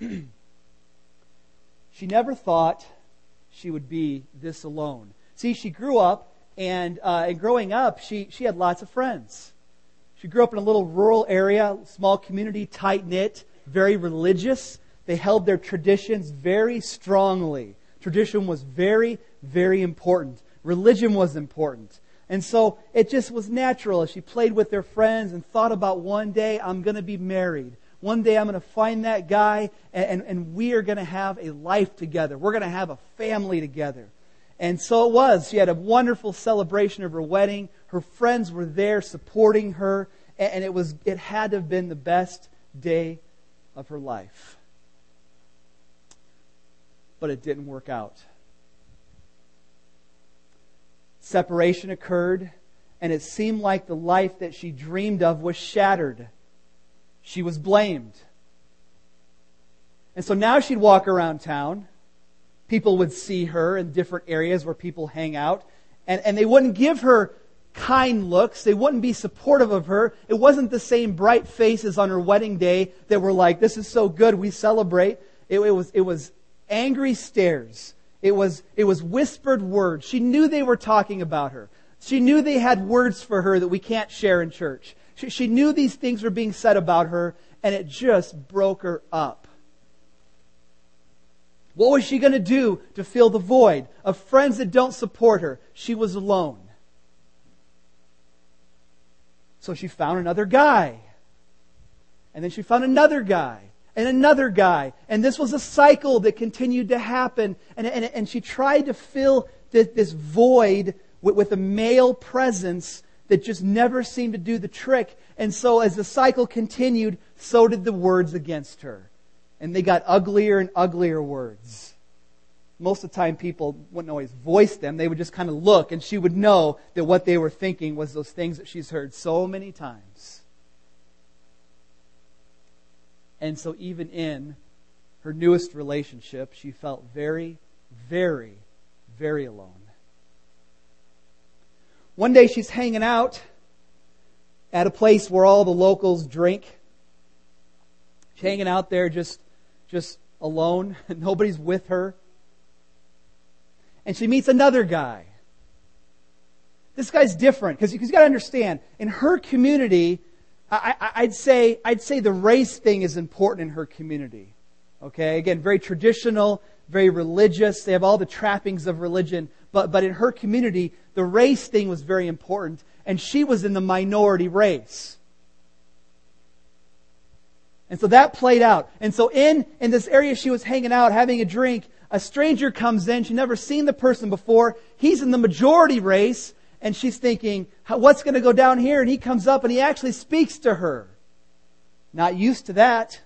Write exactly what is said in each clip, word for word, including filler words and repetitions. She never thought she would be this alone. See, she grew up, and uh, and growing up, she, she had lots of friends. She grew up in a little rural area, small community, tight-knit, very religious. They held their traditions very strongly. Tradition was very, very important. Religion was important. And so it just was natural as she played with their friends and thought about, one day I'm going to be married. One day I'm going to find that guy, and, and, and we are going to have a life together. We're going to have a family together. And so it was. She had a wonderful celebration of her wedding. Her friends were there supporting her, and it was it had to have been the best day of her life. But it didn't work out. Separation occurred, and it seemed like the life that she dreamed of was shattered. She was blamed. And so now she'd walk around town. People would see her in different areas where people hang out, and, and they wouldn't give her kind looks. They wouldn't be supportive of her. It wasn't the same bright faces on her wedding day that were like, "This is so good, we celebrate." It, it was it was angry stares. It was, it was whispered words. She knew they were talking about her. She knew they had words for her that we can't share in church. She, she knew these things were being said about her, and it just broke her up. What was she going to do to fill the void of friends that don't support her? She was alone. So she found another guy. And then she found another guy. And another guy. And this was a cycle that continued to happen. And, and, and she tried to fill this, this void with, with a male presence that just never seemed to do the trick. And so as the cycle continued, so did the words against her. And they got uglier and uglier words. Most of the time people wouldn't always voice them. They would just kind of look, and she would know that what they were thinking was those things that she's heard so many times. And so even in her newest relationship, she felt very, very, very alone. One day she's hanging out at a place where all the locals drink. She's hanging out there just, just alone. Nobody's with her. And she meets another guy. This guy's different, because you've got to understand, in her community, I, I, I'd say I'd say the race thing is important in her community. Okay, again, very traditional, very religious. They have all the trappings of religion, but but in her community, the race thing was very important, and she was in the minority race. And so that played out. And so in, in this area she was hanging out, having a drink, a stranger comes in. She'd never seen the person before. He's in the majority race. And she's thinking, what's going to go down here? And he comes up and he actually speaks to her. Not used to that,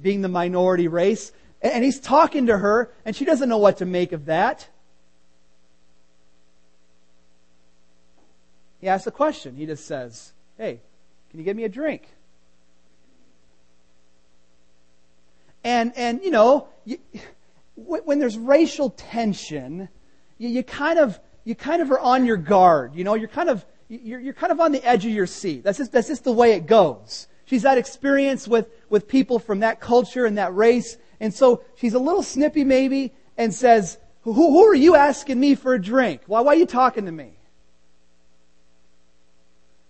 being the minority race. And he's talking to her, and she doesn't know what to make of that. He asks a question. He just says, "Hey, can you get me a drink?" And, and you know, you, when there's racial tension, you, you kind of... you kind of are on your guard, you know. You're kind of you're you're kind of on the edge of your seat. That's just that's just the way it goes. She's had experience with with people from that culture and that race, and so she's a little snippy maybe, and says, "Who who are you asking me for a drink? Why why are you talking to me?"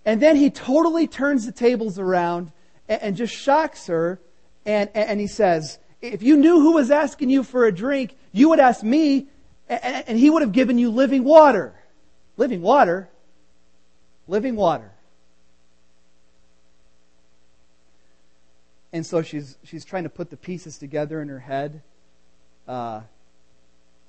And then he totally turns the tables around and, and just shocks her, and and he says, "If you knew who was asking you for a drink, you would ask me. And he would have given you living water." Living water? Living water. And so she's she's trying to put the pieces together in her head. Uh,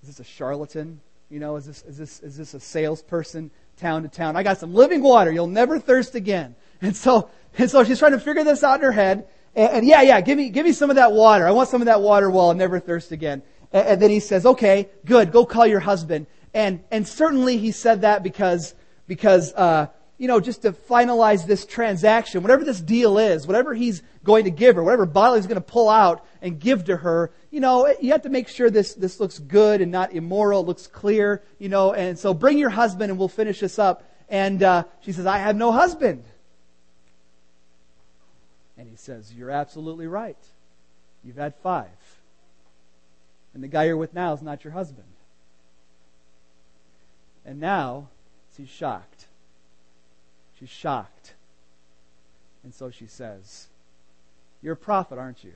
is this a charlatan? You know, is this is this is this a salesperson town to town? "I got some living water. You'll never thirst again." And so and so she's trying to figure this out in her head. And, and yeah, yeah, give me give me some of that water. I want some of that water. Well, I'll never thirst again. And then he says, "Okay, good, go call your husband." And and certainly he said that because, because uh, you know, just to finalize this transaction, whatever this deal is, whatever he's going to give her, whatever bottle he's going to pull out and give to her, you know, you have to make sure this, this looks good and not immoral, looks clear, you know, and so bring your husband and we'll finish this up. And uh, she says, "I have no husband." And he says, "You're absolutely right. You've had five. And the guy you're with now is not your husband. And now, she's shocked. She's shocked. And so she says, "You're a prophet, aren't you?"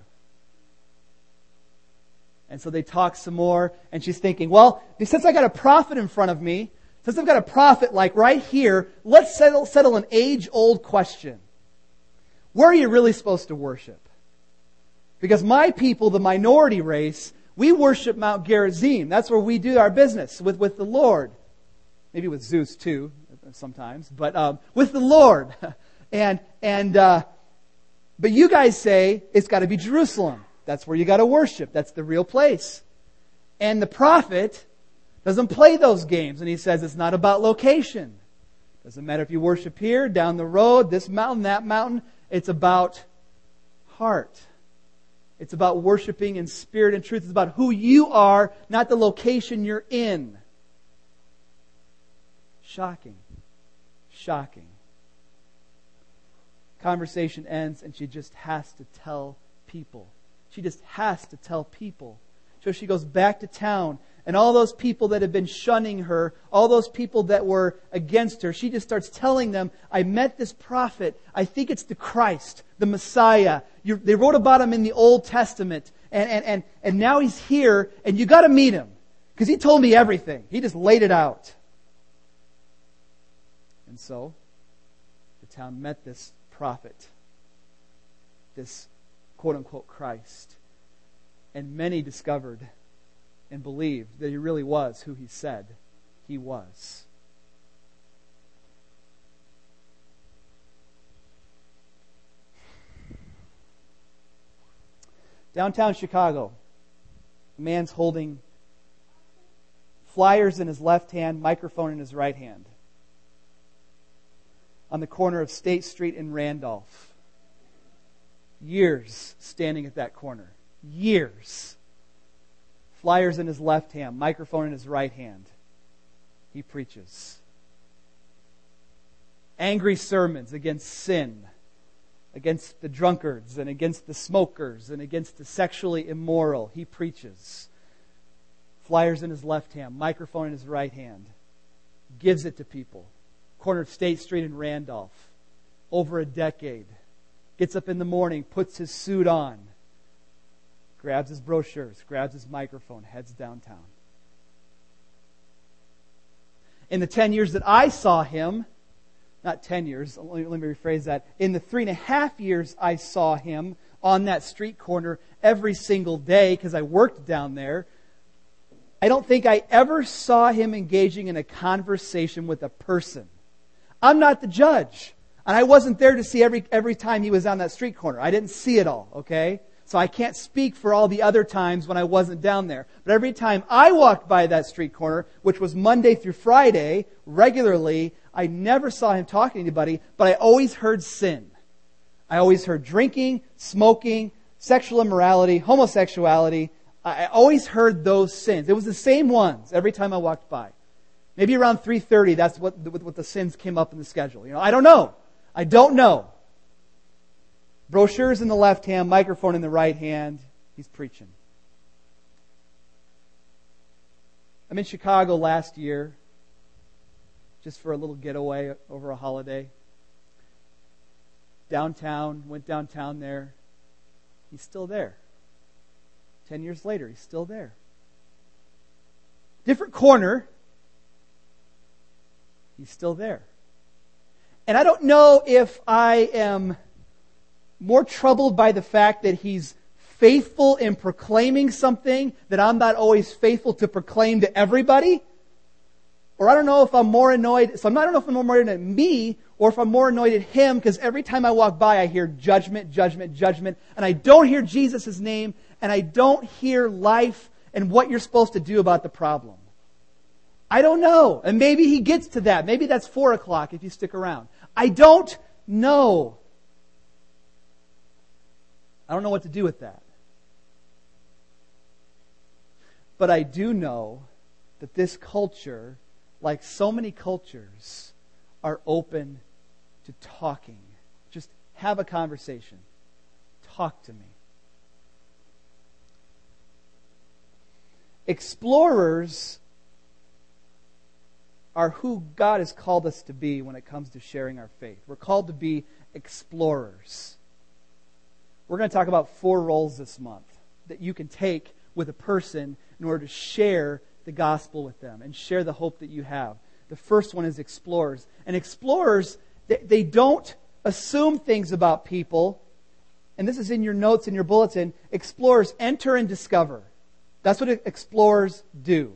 And so they talk some more, and she's thinking, well, since I got a prophet in front of me, since I've got a prophet like right here, let's settle, settle an age-old question. Where are you really supposed to worship? Because my people, the minority race, we worship Mount Gerizim. That's where we do our business, with, with the Lord. Maybe with Zeus too, sometimes, but um, with the Lord. and and uh, But you guys say it's got to be Jerusalem. That's where you got to worship. That's the real place. And the prophet doesn't play those games. And he says it's not about location. Doesn't matter if you worship here, down the road, this mountain, that mountain. It's about heart. It's about worshiping in spirit and truth. It's about who you are, not the location you're in. Shocking. Shocking. Conversation ends and she just has to tell people. She just has to tell people. So she goes back to town, and all those people that had been shunning her, all those people that were against her, she just starts telling them, I met this prophet. I think it's the Christ, the Messiah. You, they wrote about him in the Old Testament, and, and, and, and now he's here, and you got to meet him because he told me everything. He just laid it out. And so the town met this prophet, this quote-unquote Christ. And many discovered and believed that he really was who he said he was. Downtown Chicago, a man's holding flyers in his left hand, microphone in his right hand, on the corner of State Street and Randolph. Years standing at that corner. Years. Flyers in his left hand, microphone in his right hand. He preaches. Angry sermons against sin, against the drunkards and against the smokers and against the sexually immoral. He preaches. Flyers in his left hand, microphone in his right hand. Gives it to people. Corner of State Street and Randolph. Over a decade. Gets up in the morning, puts his suit on, grabs his brochures, grabs his microphone, heads downtown. In the ten years that I saw him, not ten years, let me, let me rephrase that, in the three and a half years I saw him on that street corner every single day because I worked down there, I don't think I ever saw him engaging in a conversation with a person. I'm not the judge. And I wasn't there to see every every time he was on that street corner. I didn't see it all, okay? So I can't speak for all the other times when I wasn't down there. But every time I walked by that street corner, which was Monday through Friday, regularly, I never saw him talking to anybody, but I always heard sin. I always heard drinking, smoking, sexual immorality, homosexuality. I always heard those sins. It was the same ones every time I walked by. Maybe around three thirty, that's what, what the sins came up in the schedule. You know, I don't know. I don't know. Brochures in the left hand, microphone in the right hand. He's preaching. I'm in Chicago last year, just for a little getaway over a holiday. Downtown, went downtown there. He's still there. Ten years later, he's still there. Different corner. He's still there. And I don't know if I am more troubled by the fact that he's faithful in proclaiming something that I'm not always faithful to proclaim to everybody. Or I don't know if I'm more annoyed. So I don't know if I'm more annoyed at me or if I'm more annoyed at him because every time I walk by I hear judgment, judgment, judgment. And I don't hear Jesus' name and I don't hear life and what you're supposed to do about the problem. I don't know. And maybe he gets to that. Maybe that's four o'clock if you stick around. I don't know. I don't know what to do with that. But I do know that this culture, like so many cultures, are open to talking. Just have a conversation. Talk to me. Explorers are who God has called us to be when it comes to sharing our faith. We're called to be explorers. We're going to talk about four roles this month that you can take with a person in order to share the gospel with them and share the hope that you have. The first one is explorers. And explorers, they, they don't assume things about people. And this is in your notes, in your bulletin. Explorers enter and discover. That's what explorers do.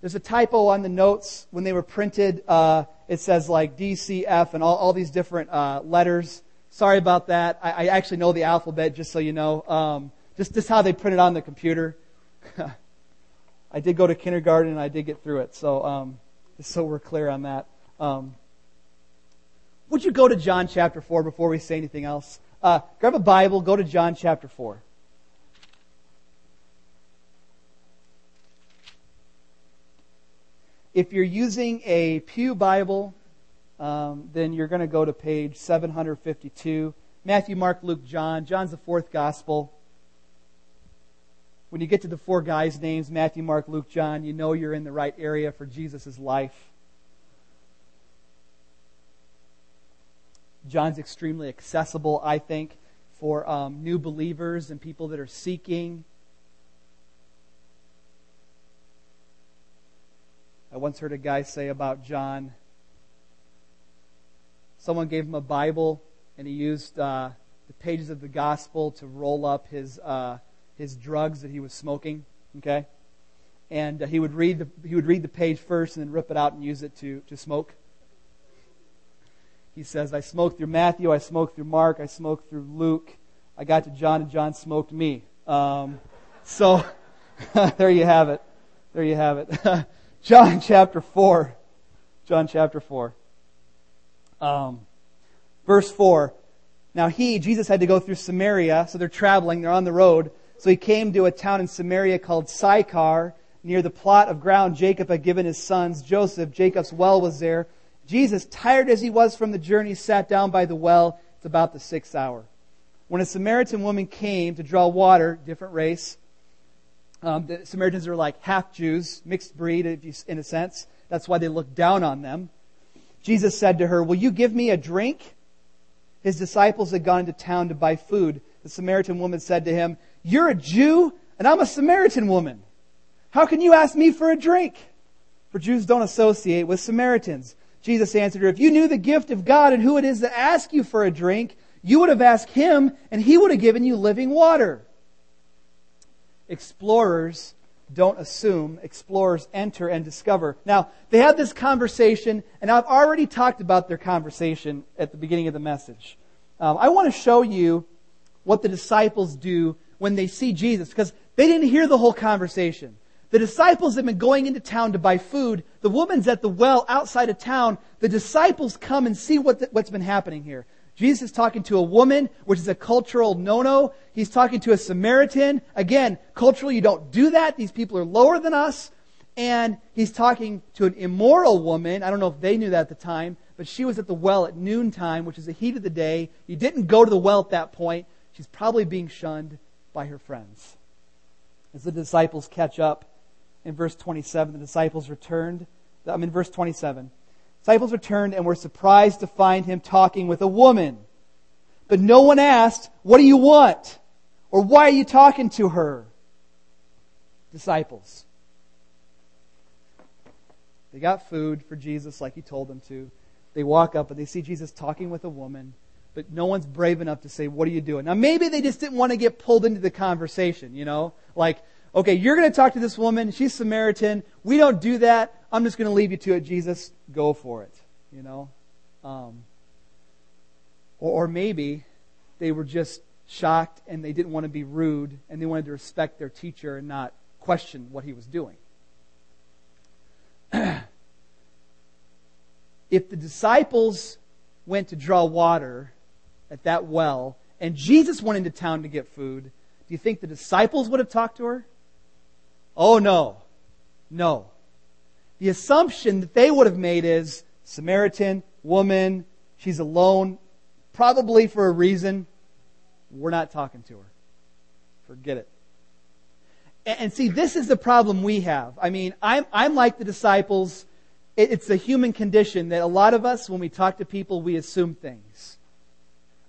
There's a typo on the notes when they were printed. Uh, it says like D C F and all, all these different uh, letters. Sorry about that. I, I actually know the alphabet, just so you know. Um, just just how they print it on the computer. I did go to kindergarten and I did get through it. So um, just so we're clear on that. Um, would you go to John chapter four before we say anything else? Uh, grab a Bible, go to John chapter four. If you're using a Pew Bible, um, then you're going to go to page seven fifty-two. Matthew, Mark, Luke, John. John's the fourth gospel. When you get to the four guys' names, Matthew, Mark, Luke, John, you know you're in the right area for Jesus' life. John's extremely accessible, I think, for um, new believers and people that are seeking. I once heard a guy say about John, someone gave him a Bible and he used uh, the pages of the gospel to roll up his uh, his drugs that he was smoking. Okay, and uh, he would read the he would read the page first and then rip it out and use it to to smoke. He says, "I smoked through Matthew, I smoked through Mark, I smoked through Luke. I got to John and John smoked me." Um, so there you have it. There you have it. John chapter four. John chapter four. Um, verse four. Now he, Jesus, had to go through Samaria, so they're traveling, they're on the road. So he came to a town in Samaria called Sychar, near the plot of ground Jacob had given his sons, Joseph. Jacob's well was there. Jesus, tired as he was from the journey, sat down by the well. It's about the sixth hour. When a Samaritan woman came to draw water, different race, Um, the Samaritans are like half Jews, mixed breed if you, in a sense. That's why they look down on them. Jesus said to her, "Will you give me a drink?" His disciples had gone into town to buy food. The Samaritan woman said to him, "You're a Jew and I'm a Samaritan woman. How can you ask me for a drink?" For Jews don't associate with Samaritans. Jesus answered her, "If you knew the gift of God and who it is that asks you for a drink, you would have asked him and he would have given you living water." Explorers don't assume. Explorers enter and discover. Now, they have this conversation, and I've already talked about their conversation at the beginning of the message. Um, I want to show you what the disciples do when they see Jesus, because they didn't hear the whole conversation. The disciples have been going into town to buy food. The woman's at the well outside of town. The disciples come and see what the, what's been happening here. Jesus is talking to a woman, which is a cultural no-no. He's talking to a Samaritan. Again, culturally, you don't do that. These people are lower than us. And he's talking to an immoral woman. I don't know if they knew that at the time, but she was at the well at noontime, which is the heat of the day. You didn't go to the well at that point. She's probably being shunned by her friends. As the disciples catch up, in verse twenty-seven, the disciples returned. I'm in verse twenty-seven. Disciples returned and were surprised to find him talking with a woman. But no one asked, "What do you want?" Or "Why are you talking to her?" Disciples. They got food for Jesus like he told them to. They walk up and they see Jesus talking with a woman, but no one's brave enough to say, "What are you doing?" Now maybe they just didn't want to get pulled into the conversation, you know? Like, okay, you're going to talk to this woman. She's Samaritan. We don't do that. I'm just going to leave you to it, Jesus. Go for it, you know. Um, or, or maybe they were just shocked and they didn't want to be rude and they wanted to respect their teacher and not question what he was doing. If the disciples went to draw water at that well and Jesus went into town to get food, do you think the disciples would have talked to her? Oh, no. No. The assumption that they would have made is, Samaritan, woman, she's alone, probably for a reason. We're not talking to her. Forget it. And see, this is the problem we have. I mean, I'm, I'm like the disciples. It's the human condition that a lot of us, when we talk to people, we assume things.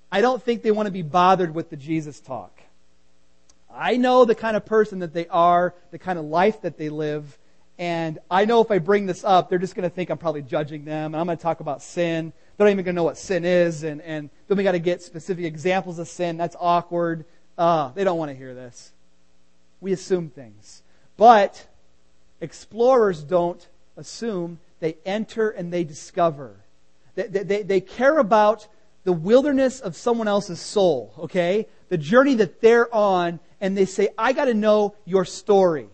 I don't think they want to be bothered with the Jesus talk. I know the kind of person that they are, the kind of life that they live, and I know if I bring this up, they're just going to think I'm probably judging them, and I'm going to talk about sin. They're not even going to know what sin is, and, and then we got to get specific examples of sin. That's awkward. Uh, they don't want to hear this. We assume things. But explorers don't assume. They enter and they discover. They, they, they care about the wilderness of someone else's soul, okay? The journey that they're on, and they say, I got to know your story.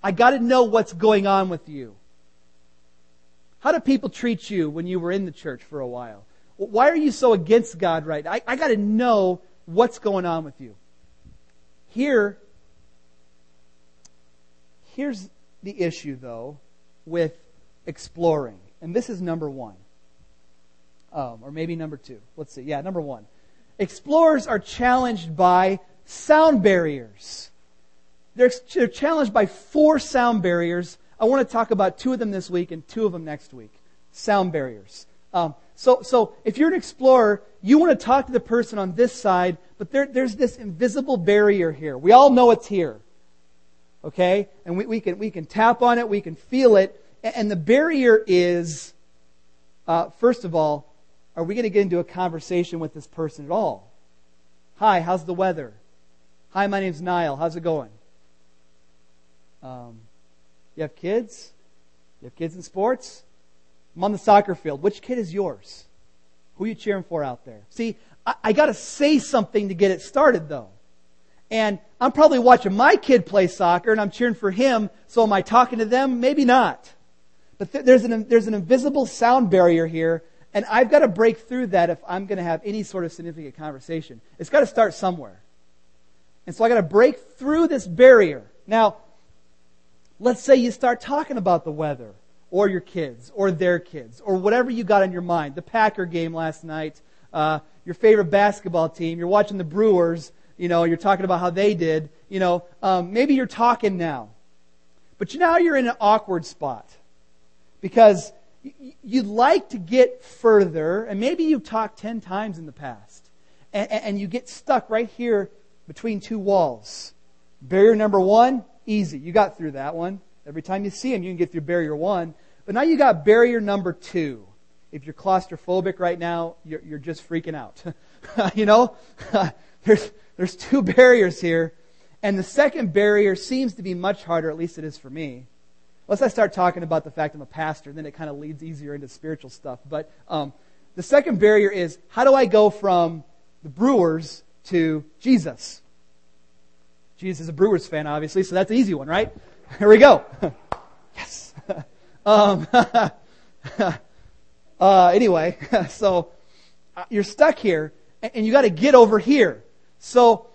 I got to know what's going on with you. How do people treat you when you were in the church for a while? Why are you so against God right now? I, I got to know what's going on with you. Here, here's the issue, though, with exploring. And this is number one. Um, or maybe number two. Let's see. Yeah, number one. Explorers are challenged by sound barriers. They're, they're challenged by four sound barriers. I want to talk about two of them this week and two of them next week. Sound barriers. Um, so, so if you're an explorer, you want to talk to the person on this side, but there, there's this invisible barrier here. We all know it's here. Okay? And we, we can we can tap on it, we can feel it. And the barrier is, uh, first of all, are we going to get into a conversation with this person at all? Hi, how's the weather? Hi, my name's Niall. How's it going? Um, you have kids? You have kids in sports? I'm on the soccer field. Which kid is yours? Who are you cheering for out there? See, I, I got to say something to get it started, though. And I'm probably watching my kid play soccer, and I'm cheering for him, so am I talking to them? Maybe not. But th- there's an there's an invisible sound barrier here, and I've got to break through that if I'm going to have any sort of significant conversation. It's got to start somewhere. And so I got to break through this barrier. Now, let's say you start talking about the weather or your kids or their kids or whatever you got on your mind. The Packer game last night, uh, your favorite basketball team, you're watching the Brewers, you know, you're talking about how they did. You know, um, maybe you're talking now. But now you're in an awkward spot because you'd like to get further, and maybe you've talked ten times in the past, and, and you get stuck right here between two walls. Barrier number one, easy. You got through that one. Every time you see him, you can get through barrier one. But now you got barrier number two. If you're claustrophobic right now, you're, you're just freaking out. You know, there's there's two barriers here, and the second barrier seems to be much harder. At least it is for me. Unless I start talking about the fact I'm a pastor, then it kind of leads easier into spiritual stuff. But um, the second barrier is, how do I go from the Brewers to Jesus? Jesus is a Brewers fan, obviously, so that's an easy one, right? Here we go. Yes. um, uh, anyway, so you're stuck here, and you got to get over here. So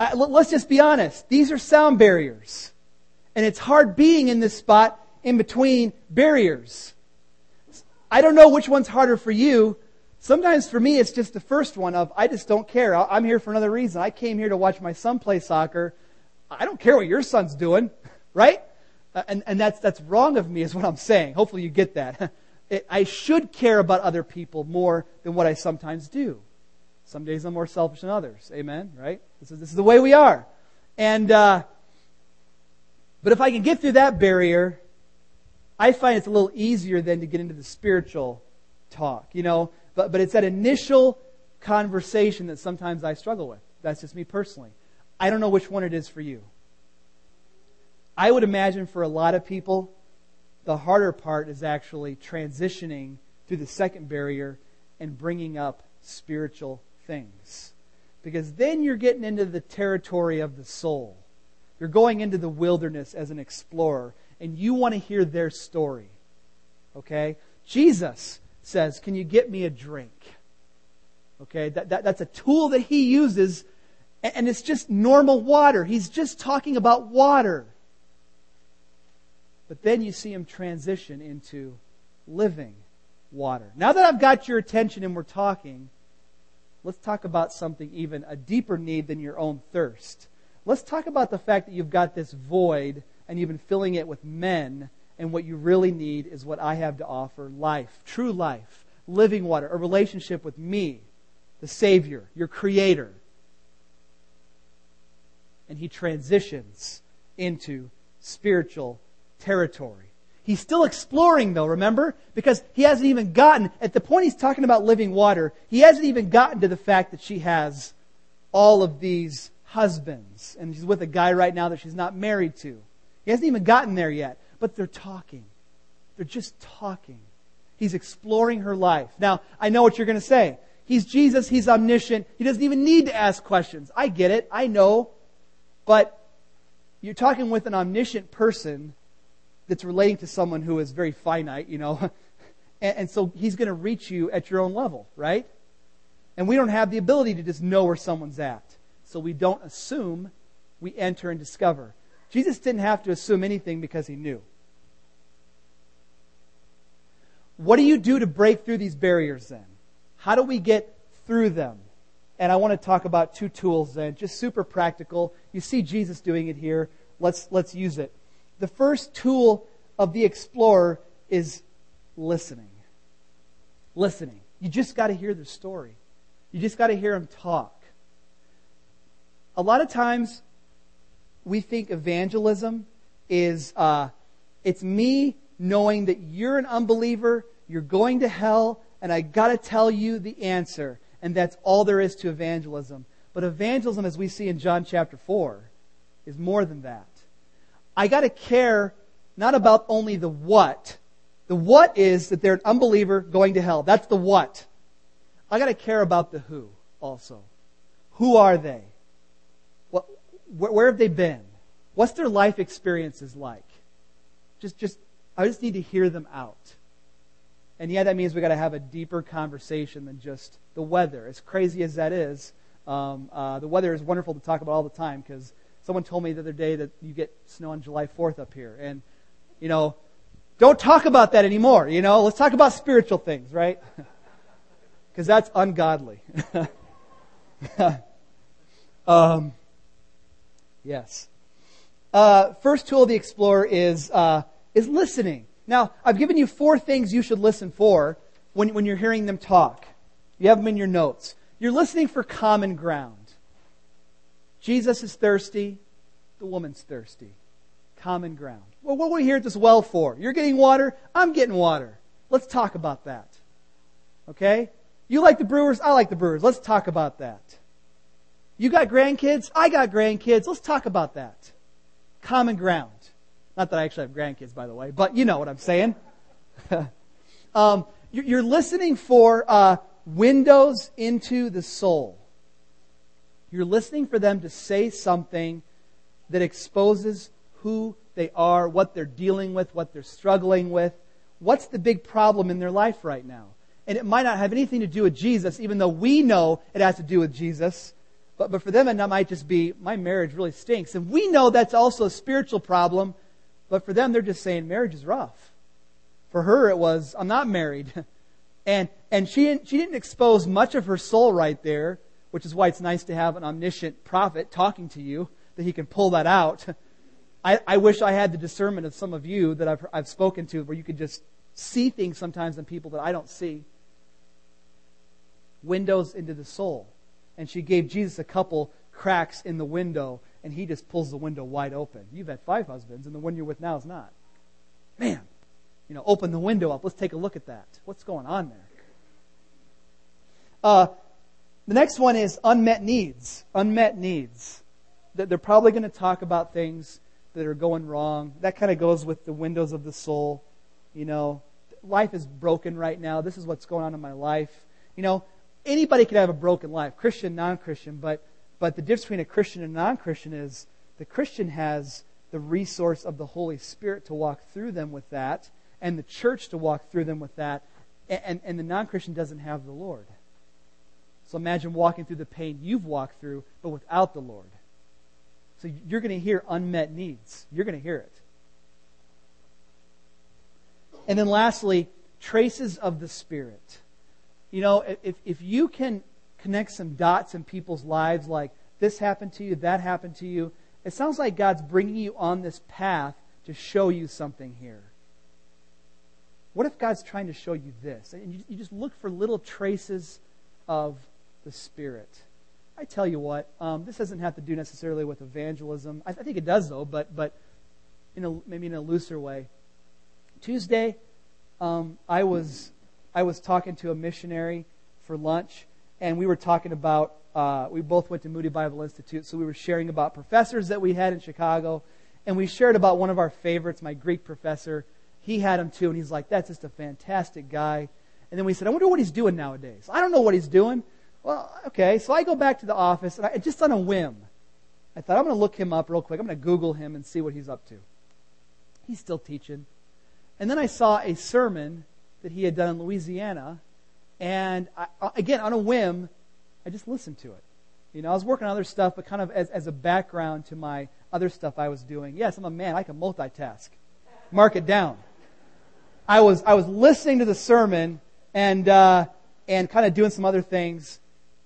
uh, let's just be honest. These are sound barriers. And it's hard being in this spot in between barriers. I don't know which one's harder for you. Sometimes for me, it's just the first one of, I just don't care. I'm here for another reason. I came here to watch my son play soccer. I don't care what your son's doing, right? And and that's that's wrong of me is what I'm saying. Hopefully you get that. It, I should care about other people more than what I sometimes do. Some days I'm more selfish than others. Amen, right? This is, this is the way we are. And, uh, But if I can get through that barrier, I find it's a little easier than to get into the spiritual talk, you know. But but it's that initial conversation that sometimes I struggle with. That's just me personally. I don't know which one it is for you. I would imagine for a lot of people, the harder part is actually transitioning through the second barrier and bringing up spiritual things. Because then you're getting into the territory of the soul. You're going into the wilderness as an explorer, and you want to hear their story. Okay? Jesus says, can you get me a drink? Okay? That, that, that's a tool that he uses, and it's just normal water. He's just talking about water. But then you see him transition into living water. Now that I've got your attention and we're talking, let's talk about something even a deeper need than your own thirst. Let's talk about the fact that you've got this void and you've been filling it with men, and what you really need is what I have to offer, life, true life, living water, a relationship with me, the Savior, your Creator. And he transitions into spiritual territory. He's still exploring, though, remember? Because he hasn't even gotten, at the point he's talking about living water, he hasn't even gotten to the fact that she has all of these husbands. And she's with a guy right now that she's not married to. He hasn't even gotten there yet. But they're talking. They're just talking. He's exploring her life. Now, I know what you're going to say. He's Jesus. He's omniscient. He doesn't even need to ask questions. I get it. I know. But you're talking with an omniscient person that's relating to someone who is very finite, you know. And, and so he's going to reach you at your own level, right? And we don't have the ability to just know where someone's at. So we don't assume, we enter and discover. Jesus didn't have to assume anything because he knew. What do you do to break through these barriers then? How do we get through them? And I want to talk about two tools then, just super practical. You see Jesus doing it here. Let's, let's use it. The first tool of the explorer is listening. Listening. You just got to hear their story. You just got to hear them talk. A lot of times we think evangelism is, uh, it's me knowing that you're an unbeliever, you're going to hell, and I got to tell you the answer. And that's all there is to evangelism. But evangelism, as we see in John chapter four, is more than that. I got to care not about only the what. The what is that they're an unbeliever going to hell. That's the what. I got to care about the who also. Who are they? What, where have they been? What's their life experiences like? Just, just, I just need to hear them out. And yeah, that means we got to have a deeper conversation than just the weather. As crazy as that is, um, uh, the weather is wonderful to talk about all the time because someone told me the other day that you get snow on July fourth up here. And, you know, don't talk about that anymore, you know. Let's talk about spiritual things, right? Because that's ungodly. um, yes. Uh, first tool of the explorer is uh, is listening. Now, I've given you four things you should listen for when when you're hearing them talk. You have them in your notes. You're listening for common ground. Jesus is thirsty. The woman's thirsty. Common ground. Well, what are we here at this well for? You're getting water. I'm getting water. Let's talk about that. Okay? You like the Brewers. I like the Brewers. Let's talk about that. You got grandkids. I got grandkids. Let's talk about that. Common ground. Not that I actually have grandkids, by the way, but you know what I'm saying. um, you're listening for uh, windows into the soul. You're listening for them to say something that exposes who they are, what they're dealing with, what they're struggling with. What's the big problem in their life right now? And it might not have anything to do with Jesus, even though we know it has to do with Jesus. But, but for them, it might just be, my marriage really stinks. And we know that's also a spiritual problem. But for them, they're just saying, marriage is rough. For her, it was, I'm not married. and and she didn't, she didn't expose much of her soul right there, which is why it's nice to have an omniscient prophet talking to you, that he can pull that out. I, I wish I had the discernment of some of you that I've, I've spoken to, where you could just see things sometimes in people that I don't see. Windows into the soul. And she gave Jesus a couple cracks in the window, and he just pulls the window wide open. You've had five husbands, and the one you're with now is not. Man, you know, open the window up. Let's take a look at that. What's going on there? Uh... The next one is unmet needs. Unmet needs. They're probably going to talk about things that are going wrong. That kind of goes with the windows of the soul. You know, life is broken right now. This is what's going on in my life. You know, anybody could have a broken life, Christian, non-Christian, but but the difference between a Christian and a non-Christian is the Christian has the resource of the Holy Spirit to walk through them with that, and the church to walk through them with that, and, and the non-Christian doesn't have the Lord. So imagine walking through the pain you've walked through, but without the Lord. So you're going to hear unmet needs. You're going to hear it. And then lastly, traces of the Spirit. You know, if if you can connect some dots in people's lives, like this happened to you, that happened to you. It sounds like God's bringing you on this path to show you something here. What if God's trying to show you this? And you just look for little traces of the Spirit. I tell you what, um, this doesn't have to do necessarily with evangelism. I, I think it does, though, but but in a, maybe in a looser way. Tuesday, um, I was I was talking to a missionary for lunch, and we were talking about, uh, we both went to Moody Bible Institute, so we were sharing about professors that we had in Chicago, and we shared about one of our favorites, my Greek professor. He had him too, and he's like, that's just a fantastic guy. And then we said, I wonder what he's doing nowadays. I don't know what he's doing. Well, okay, so I go back to the office, and I, just on a whim, I thought, I'm going to look him up real quick. I'm going to Google him and see what he's up to. He's still teaching. And then I saw a sermon that he had done in Louisiana, and I, again, on a whim, I just listened to it. You know, I was working on other stuff, but kind of as, as a background to my other stuff I was doing. Yes, I'm a man. I can multitask. Mark it down. I was I was listening to the sermon and uh, and kind of doing some other things,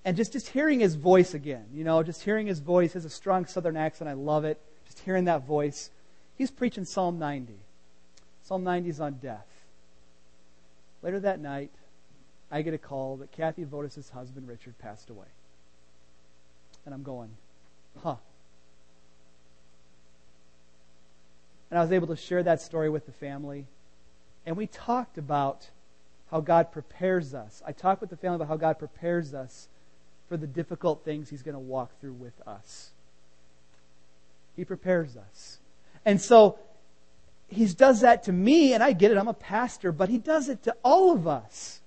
and just, just hearing his voice again. You know, just hearing his voice. He has a strong Southern accent. I love it. Just hearing that voice. He's preaching Psalm ninety. Psalm ninety is on death. Later that night, I get a call that Kathy Votis's husband, Richard, passed away. And I'm going, huh. And I was able to share that story with the family. And we talked about how God prepares us. I talked with the family about how God prepares us for the difficult things he's going to walk through with us. He prepares us. And so he does that to me, and I get it, I'm a pastor, but he does it to all of us.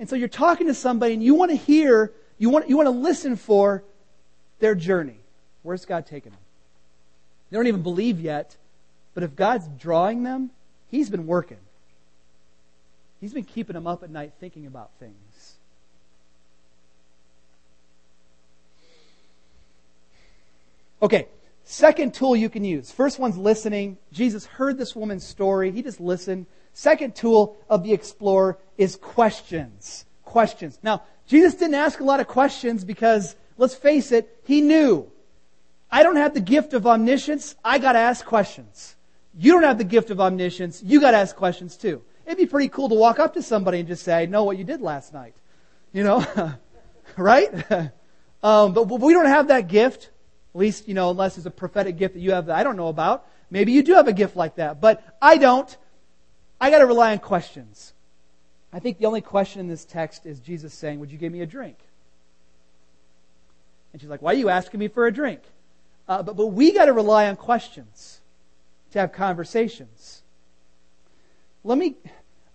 And so you're talking to somebody, and you want to hear, you want, you want to listen for their journey. Where's God taking them? They don't even believe yet, but if God's drawing them, he's been working. He's been keeping them up at night thinking about things. Okay, second tool you can use. First one's listening. Jesus heard this woman's story. He just listened. Second tool of the explorer is questions. Questions. Now, Jesus didn't ask a lot of questions because, let's face it, he knew. I don't have the gift of omniscience. I got to ask questions. You don't have the gift of omniscience. You got to ask questions too. It'd be pretty cool to walk up to somebody and just say, I know what you did last night. You know, right? um, but, but we don't have that gift. At least, you know, unless there's a prophetic gift that you have that I don't know about. Maybe you do have a gift like that, but I don't. I got to rely on questions. I think the only question in this text is Jesus saying, would you give me a drink? And she's like, why are you asking me for a drink? Uh, but, but we got to rely on questions to have conversations. Let me,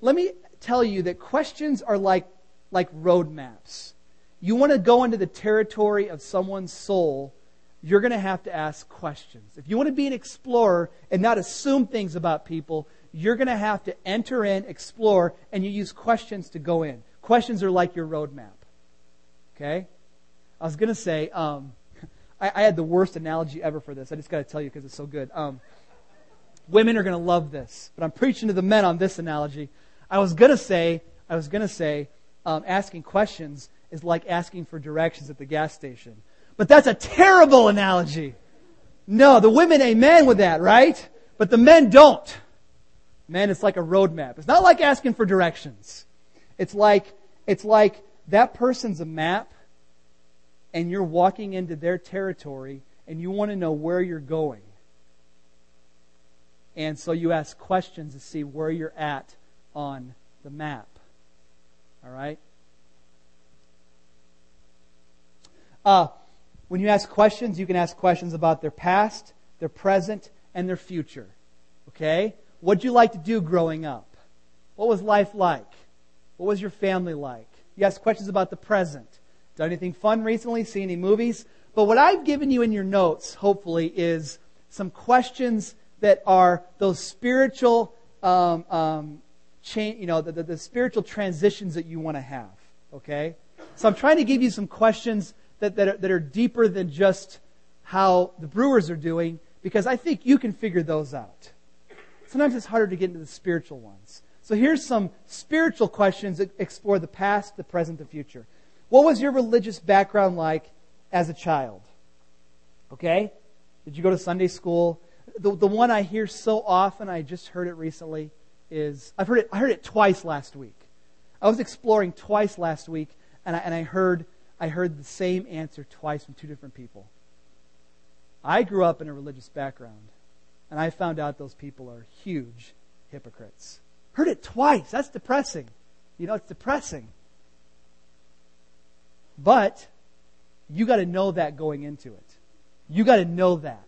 let me tell you that questions are like, like road maps. You want to go into the territory of someone's soul, you're going to have to ask questions. If you want to be an explorer and not assume things about people, you're going to have to enter in, explore, and you use questions to go in. Questions are like your road map. Okay? I was going to say, um, I, I had the worst analogy ever for this. I just got to tell you because it's so good. Um, women are going to love this, but I'm preaching to the men on this analogy. I was going to say, I was going to say, um, asking questions is like asking for directions at the gas station. But that's a terrible analogy. No, the women amen with that, right? But the men don't. Men, it's like a roadmap. It's not like asking for directions. It's like, it's like that person's a map and you're walking into their territory and you want to know where you're going. And so you ask questions to see where you're at on the map. All right? Uh, When you ask questions, you can ask questions about their past, their present, and their future. Okay? What'd you like to do growing up? What was life like? What was your family like? You ask questions about the present. Done anything fun recently? Seen any movies? But what I've given you in your notes, hopefully, is some questions that are those spiritual, um, um, cha- you know, the, the, the spiritual transitions that you want to have. Okay? So I'm trying to give you some questions That, that, are, that are deeper than just how the Brewers are doing, because I think you can figure those out. Sometimes it's harder to get into the spiritual ones. So here's some spiritual questions that explore the past, the present, the future. What was your religious background like as a child. Okay? Did you go to Sunday school? The the one I hear so often, I just heard it recently, is I've heard it I heard it twice last week. I was exploring twice last week, and I and I heard I heard the same answer twice from two different people. I grew up in a religious background, and I found out those people are huge hypocrites. Heard it twice. That's depressing. You know, it's depressing. But you got to know that going into it. You got to know that.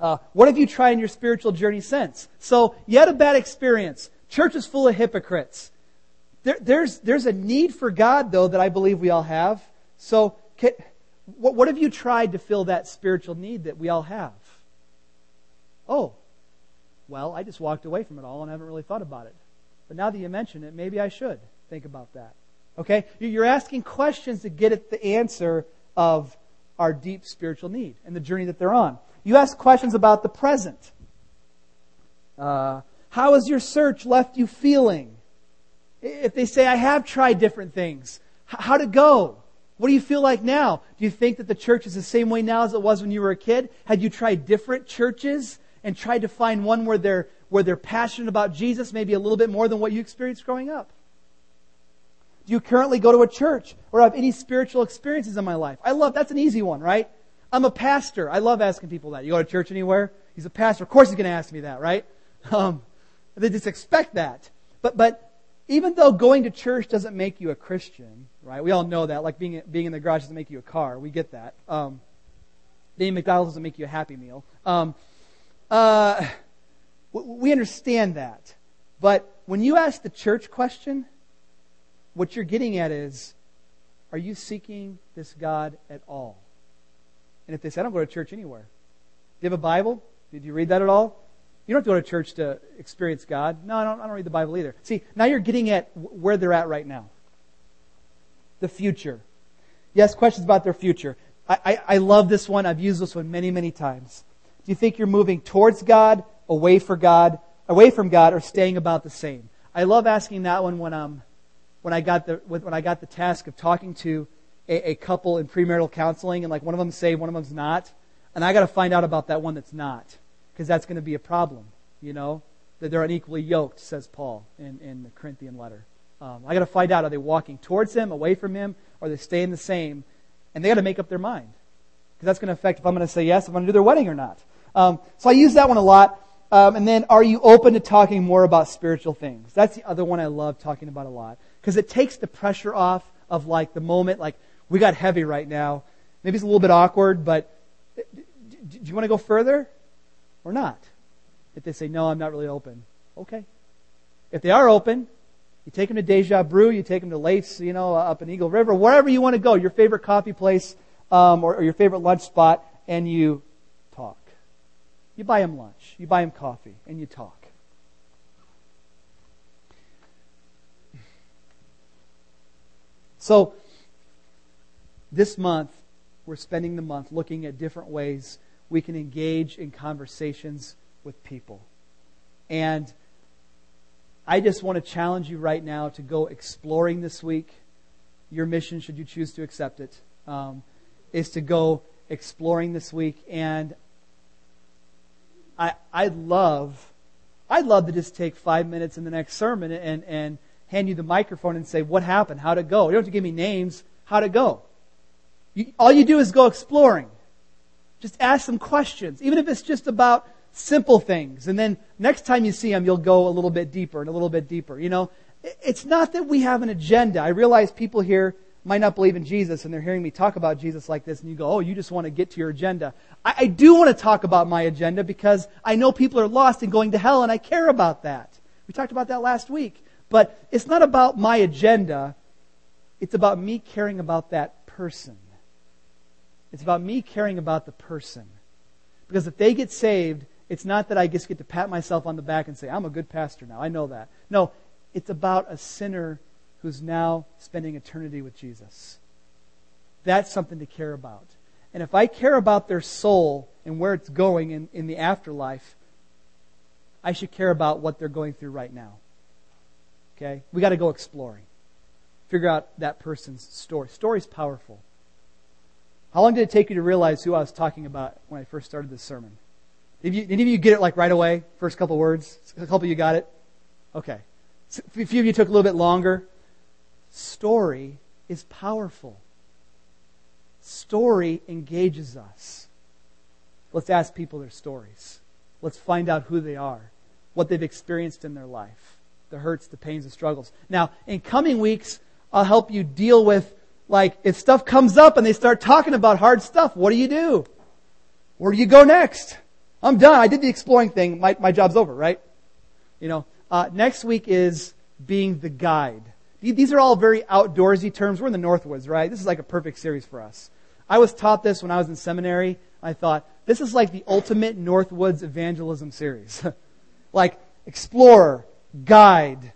Uh, what have you tried in your spiritual journey since? So, you had a bad experience. Church is full of hypocrites. There, there's there's a need for God, though, that I believe we all have. So, can, what, what have you tried to fill that spiritual need that we all have? Oh, well, I just walked away from it all and I haven't really thought about it. But now that you mention it, maybe I should think about that. Okay? You're asking questions to get at the answer of our deep spiritual need and the journey that they're on. You ask questions about the present. Uh, how has your search left you feeling? If they say, I have tried different things, how'd it go? What do you feel like now? Do you think that the church is the same way now as it was when you were a kid? Had you tried different churches and tried to find one where they're where they're passionate about Jesus maybe a little bit more than what you experienced growing up? Do you currently go to a church or have any spiritual experiences in my life? I love, that's an easy one, right? I'm a pastor. I love asking people that. You go to church anywhere? He's a pastor. Of course he's going to ask me that, right? Um, they just expect that. But but even though going to church doesn't make you a Christian, right? We all know that. Like being being in the garage doesn't make you a car. We get that. Um, being McDonald's doesn't make you a Happy Meal. Um, uh, we understand that. But when you ask the church question, what you're getting at is, are you seeking this God at all? And if they say, I don't go to church anywhere. Do you have a Bible? Did you read that at all? You don't have to go to church to experience God. No, I don't, I don't read the Bible either. See, now you're getting at where they're at right now. The future. Yes, questions about their future. I, I, I love this one. I've used this one many, many times. Do you think you're moving towards God, away for God, away from God, or staying about the same? I love asking that one when I'm When I got the when I got the task of talking to a, a couple in premarital counseling, and like one of them's saved, one of them's not, and I got to find out about that one that's not, because that's going to be a problem, you know, that they're unequally yoked, says Paul in, in the Corinthian letter. Um, I got to find out, are they walking towards him, away from him, or are they staying the same? And they got to make up their mind, because that's going to affect if I'm going to say yes, if I'm going to do their wedding or not. Um, so I use that one a lot. Um, and then, are you open to talking more about spiritual things? That's the other one I love talking about a lot. Because it takes the pressure off of like the moment, like we got heavy right now. Maybe it's a little bit awkward, but do you want to go further or not? If they say, no, I'm not really open. Okay. If they are open, you take them to Deja Brew, you take them to Lafe's, you know, up in Eagle River, wherever you want to go, your favorite coffee place um, or, or your favorite lunch spot, and you talk. You buy them lunch, you buy them coffee, and you talk. So, this month, we're spending the month looking at different ways we can engage in conversations with people. And I just want to challenge you right now to go exploring this week. Your mission, should you choose to accept it, um, is to go exploring this week. And I, I'd love, I'd love to just take five minutes in the next sermon and, and hand you the microphone and say, what happened? How'd it go? You don't have to give me names. How'd it go? You, all you do is go exploring. Just ask some questions, even if it's just about simple things. And then next time you see them, you'll go a little bit deeper and a little bit deeper. You know, it's not that we have an agenda. I realize people here might not believe in Jesus and they're hearing me talk about Jesus like this and you go, oh, you just want to get to your agenda. I, I do want to talk about my agenda because I know people are lost and going to hell and I care about that. We talked about that last week. But it's not about my agenda. It's about me caring about that person. It's about me caring about the person. Because if they get saved, it's not that I just get to pat myself on the back and say, I'm a good pastor now. I know that. No, it's about a sinner who's now spending eternity with Jesus. That's something to care about. And if I care about their soul and where it's going in, in the afterlife, I should care about what they're going through right now. Okay? We got to go exploring. figure out that person's story. Story's powerful. How long did it take you to realize who I was talking about when I first started this sermon? Did you, did any of you get it like right away? First couple words? A couple of you got it? Okay. So a few of you took a little bit longer. Story is powerful. Story engages us. Let's ask people their stories. Let's find out who they are, what they've experienced in their life, the hurts, the pains, the struggles. Now, in coming weeks, I'll help you deal with, like, if stuff comes up and they start talking about hard stuff, what do you do? Where do you go next? I'm done. I did the exploring thing. My, my job's over, right? You know, uh, next week is being the guide. These are all very outdoorsy terms. We're in the Northwoods, right? This is like a perfect series for us. I was taught this when I was in seminary. I thought, this is like the ultimate Northwoods evangelism series. Like, explorer, guide,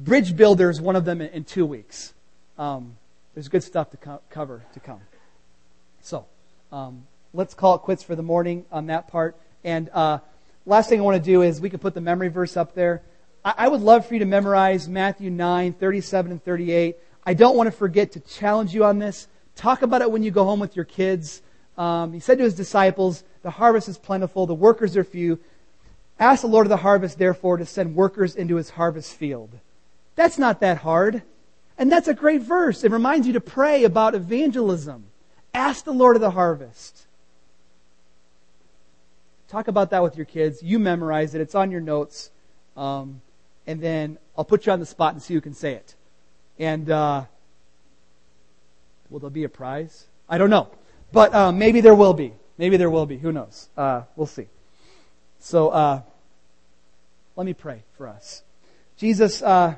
bridge builder is one of them in, in two weeks. Um, there's good stuff to co- cover to come. So, um, let's call it quits for the morning on that part. And uh, last thing I want to do is we can put the memory verse up there. I, I would love for you to memorize Matthew nine, thirty-seven and thirty-eight. I don't want to forget to challenge you on this. Talk about it when you go home with your kids. Um, he said to his disciples, the harvest is plentiful, the workers are few. Ask the Lord of the harvest, therefore, to send workers into his harvest field. That's not that hard. And that's a great verse. It reminds you to pray about evangelism. Ask the Lord of the harvest. Talk about that with your kids. You memorize it. It's on your notes. Um, and then I'll put you on the spot and see who can say it. And uh, will there be a prize? I don't know. But uh, maybe there will be. Maybe there will be. Who knows? Uh, we'll see. So uh, let me pray for us. Jesus, uh,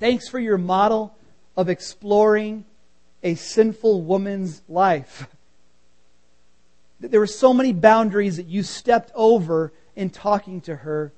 thanks for your model of exploring a sinful woman's life. There were so many boundaries that you stepped over in talking to her